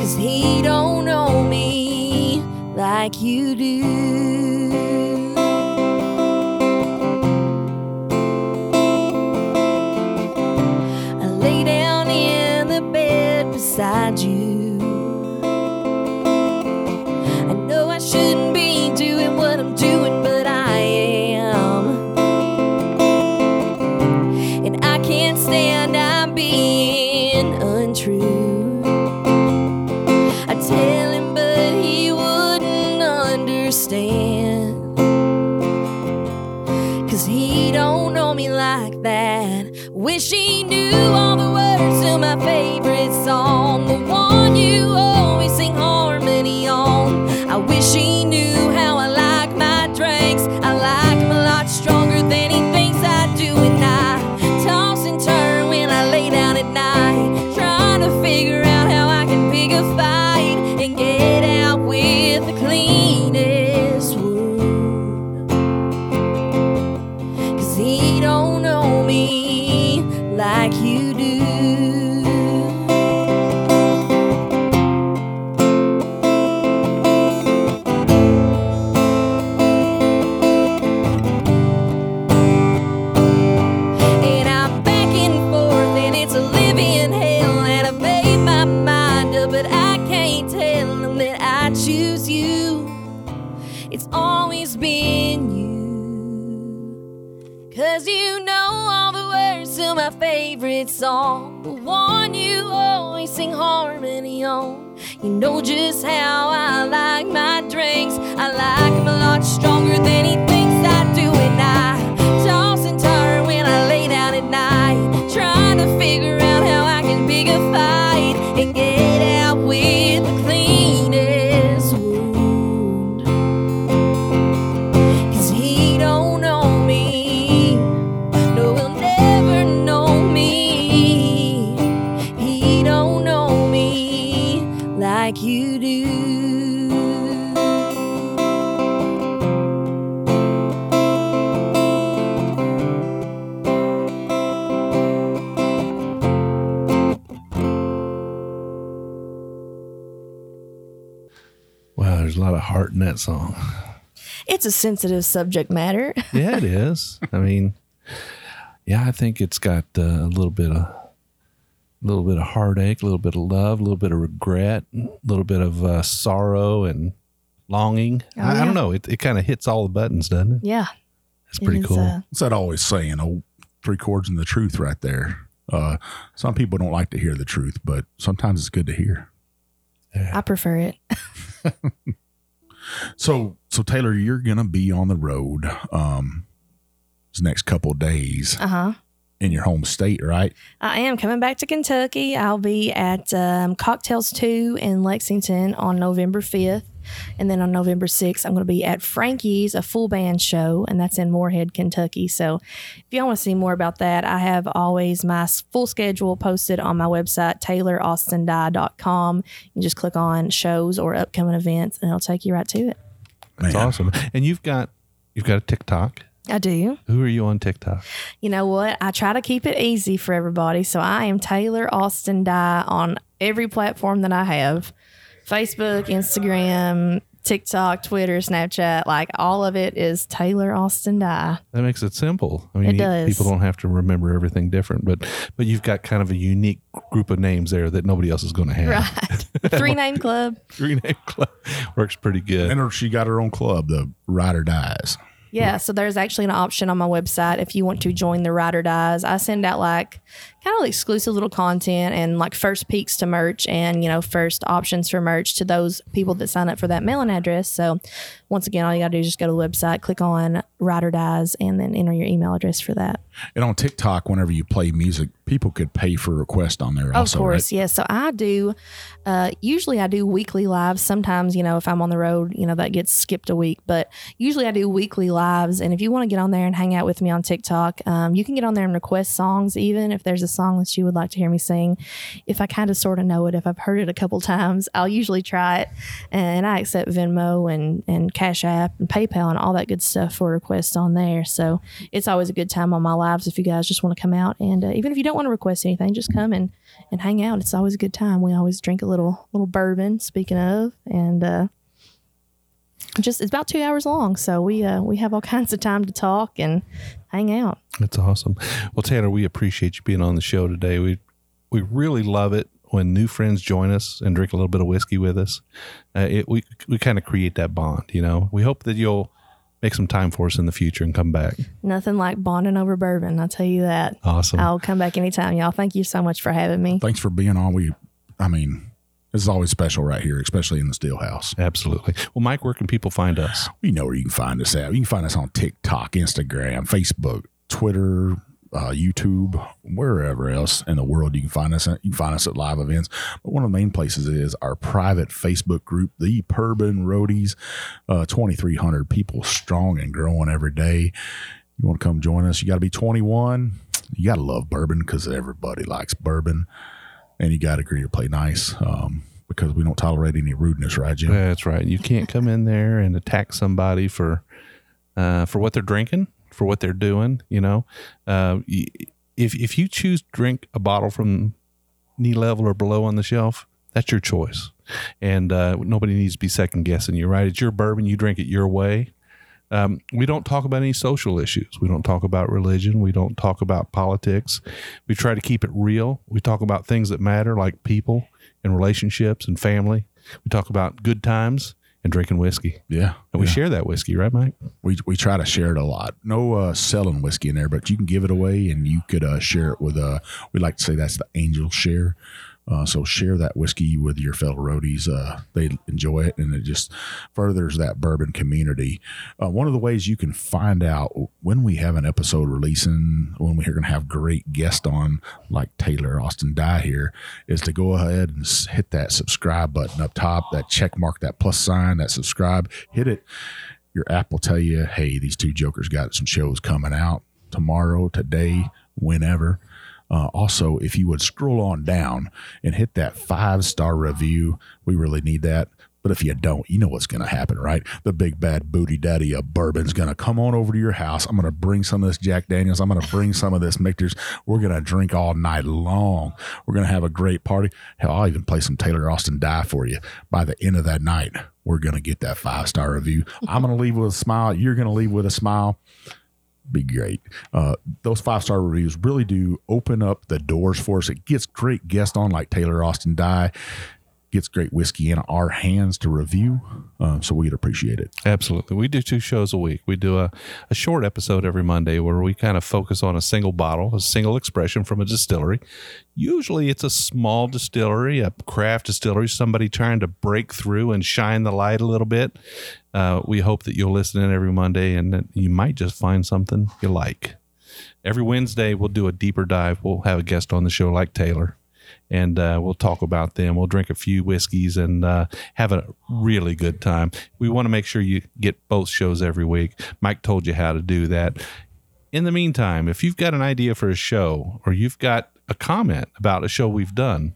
'Cause he don't know me like you do. Beside you, I know I shouldn't be doing what I'm doing, but I am. And I can't stand I'm being untrue. I tell him, but he wouldn't understand, 'cause he don't know me like that. Wish he knew all the words to my favorite song, the one you always sing harmony on. I wish he knew how I like my drinks. I like them a lot stronger than he thinks I do. And I toss and turn when I lay down at night, trying to figure out how I can pick a fight and get out with the cleanest wound. 'Cause he don't know me like you do. And I'm back and forth, and it's a living hell, and I've made my mind up, but I can't tell them that I choose you. It's always been you, 'cause you know all the words to my favorite song, the one you always sing harmony on. You know just how I like my drinks. I like them a lot stronger than he thinks I do. And I toss and turn when I lay down at night, trying to figure out how I can pick a fight and get out with the cleanest wound. 'Cause he don't know me. Like you do. Wow, there's a lot of heart in that song. It's a sensitive subject matter. Yeah, it is. I mean, yeah, I think it's got a little bit of heartache, a little bit of love, a little bit of regret, a little bit of sorrow and longing. Oh, yeah. I don't know. It kind of hits all the buttons, doesn't it? Yeah. It's pretty cool. What's that always saying? Oh, three chords and the truth right there. Some people don't like to hear the truth, but sometimes it's good to hear. Yeah. I prefer it. So Taylor, you're going to be on the road this next couple of days. Uh-huh. In your home state, right? I am coming back to Kentucky. I'll be at Cocktails 2 in Lexington on November 5th. And then on November 6th, I'm going to be at Frankie's, a full band show, and that's in Moorhead, Kentucky. So if y'all want to see more about that, I have always my full schedule posted on my website, TaylorAustinDye.com. You just click on shows or upcoming events, and it'll take you right to it. Man. That's awesome. And you've got a TikTok. I do. Who are you on TikTok? You know what? I try to keep it easy for everybody. So I am Taylor Austin Dye on every platform that I have. Facebook, Instagram, TikTok, Twitter, Snapchat, like all of it is Taylor Austin Dye. That makes it simple. I mean, it does. People don't have to remember everything different, but you've got kind of a unique group of names there that nobody else is going to have. Right. Three-name club. Three-name club. Works pretty good. And she got her own club, the Rider Dies. Yeah, so there's actually an option on my website if you want to join the Rider Dies. I send out like kind of exclusive little content and like first peeks to merch and, you know, first options for merch to those people that sign up for that mailing address. So once again, all you got to do is just go to the website, click on Rider Dies, and then enter your email address for that. And on TikTok, whenever you play music, people could pay for requests on there also, Of course, right? Yeah. So I do, usually I do weekly lives. Sometimes, you know, if I'm on the road, you know, that gets skipped a week. But usually I do weekly lives. And if you want to get on there and hang out with me on TikTok, you can get on there and request songs, even if there's a song that you would like to hear me sing. If I kind of sort of know it, if I've heard it a couple times, I'll usually try it. And I accept Venmo and Cash App and PayPal and all that good stuff for requests on there. So it's always a good time on my lives if you guys just want to come out. And even if you don't want to request anything, just come and hang out. It's always a good time. We always drink a little bourbon, speaking of, and just it's about 2 hours long, so we have all kinds of time to talk and hang out. That's awesome. Well, Tanner, we appreciate you being on the show today. We really love it when new friends join us and drink a little bit of whiskey with us. We kind of create that bond, you know. We hope that you'll make some time for us in the future and come back. Nothing like bonding over bourbon, I'll tell you that. Awesome. I'll come back anytime, y'all. Thank you so much for having me. Thanks for being on. This is always special right here, especially in the Steelhouse. Absolutely. Well, Mike, where can people find us? You know where you can find us at. You can find us on TikTok, Instagram, Facebook, Twitter, YouTube, wherever else in the world you can find us. You can find us at live events. But one of the main places is our private Facebook group, the Bourbon Roadies, 2,300 people strong and growing every day. You want to come join us? You got to be 21. You got to love bourbon because everybody likes bourbon. And you got to agree to play nice because we don't tolerate any rudeness, right, Jim? That's right. You can't come in there and attack somebody for what they're drinking, for what they're doing, you know. If you choose to drink a bottle from knee level or below on the shelf, that's your choice. And nobody needs to be second-guessing you, right? It's your bourbon. You drink it your way. We don't talk about any social issues. We don't talk about religion. We don't talk about politics. We try to keep it real. We talk about things that matter, like people and relationships and family. We talk about good times and drinking whiskey. Yeah. And we share that whiskey, right, Mike? We try to share it a lot. No selling whiskey in there, but you can give it away and you could share it with, we like to say that's the angel share. So share that whiskey with your fellow roadies. They enjoy it, and it just furthers that bourbon community. One of the ways you can find out when we have an episode releasing, when we're going to have great guests on, like Taylor Austin Dye here, is to go ahead and hit that subscribe button up top, that check mark, that plus sign, that subscribe. Hit it. Your app will tell you, hey, these two jokers got some shows coming out tomorrow, today, whenever. Also, if you would scroll on down and hit that 5-star review, we really need that. But if you don't, you know what's going to happen, right? The big bad booty daddy of bourbon's going to come on over to your house. I'm going to bring some of this Jack Daniels. I'm going to bring some of this Michter's. We're going to drink all night long. We're going to have a great party. Hell, I'll even play some Taylor Austin Dye for you. By the end of that night, we're going to get that 5-star review. I'm going to leave with a smile. You're going to leave with a smile. Be great. Those 5-star reviews really do open up the doors for us. It gets great guests on like Taylor Austin Dye, gets great whiskey in our hands to review. So we'd appreciate it. Absolutely. We do 2 shows a week. We do a short episode every Monday where we kind of focus on a single bottle, a single expression from a distillery. Usually it's a small distillery, a craft distillery, somebody trying to break through and shine the light a little bit. We hope that you'll listen in every Monday and that you might just find something you like. Every Wednesday, we'll do a deeper dive. We'll have a guest on the show like Taylor. And we'll talk about them. We'll drink a few whiskeys and have a really good time. We want to make sure you get both shows every week. Mike told you how to do that. In the meantime, if you've got an idea for a show or you've got a comment about a show we've done,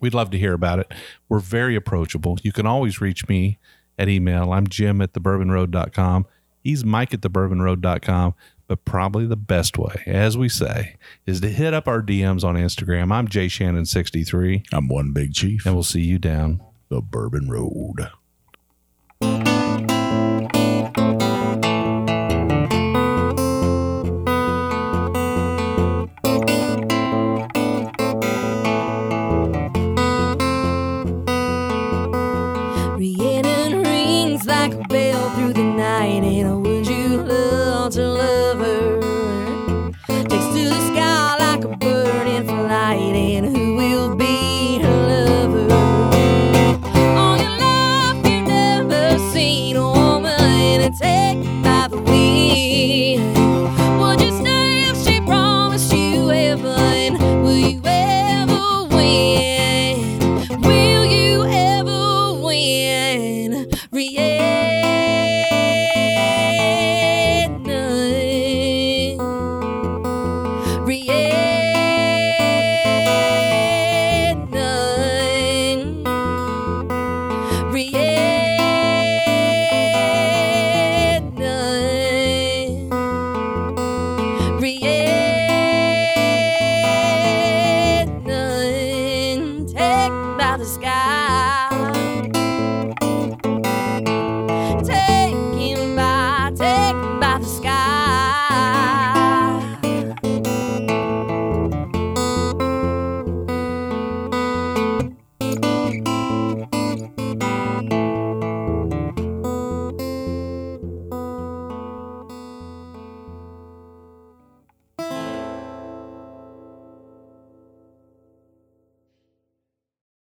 we'd love to hear about it. We're very approachable. You can always reach me at email. I'm Jim at TheBourbonRoad.com. He's Mike at TheBourbonRoad.com. But probably the best way, as we say, is to hit up our DMs on Instagram. I'm jshannon63. I'm One Big Chief. And we'll see you down the Bourbon Road. Rhiannon rings like a bell through the night, and oh, would you love to love her? Takes to the sky like a bird in flight, and who will be her lover? All your life you've never seen a woman and take by the wheel. Would you stay if she promised you ever, and will you ever win? Will you ever win? Rihanna, take by the sky.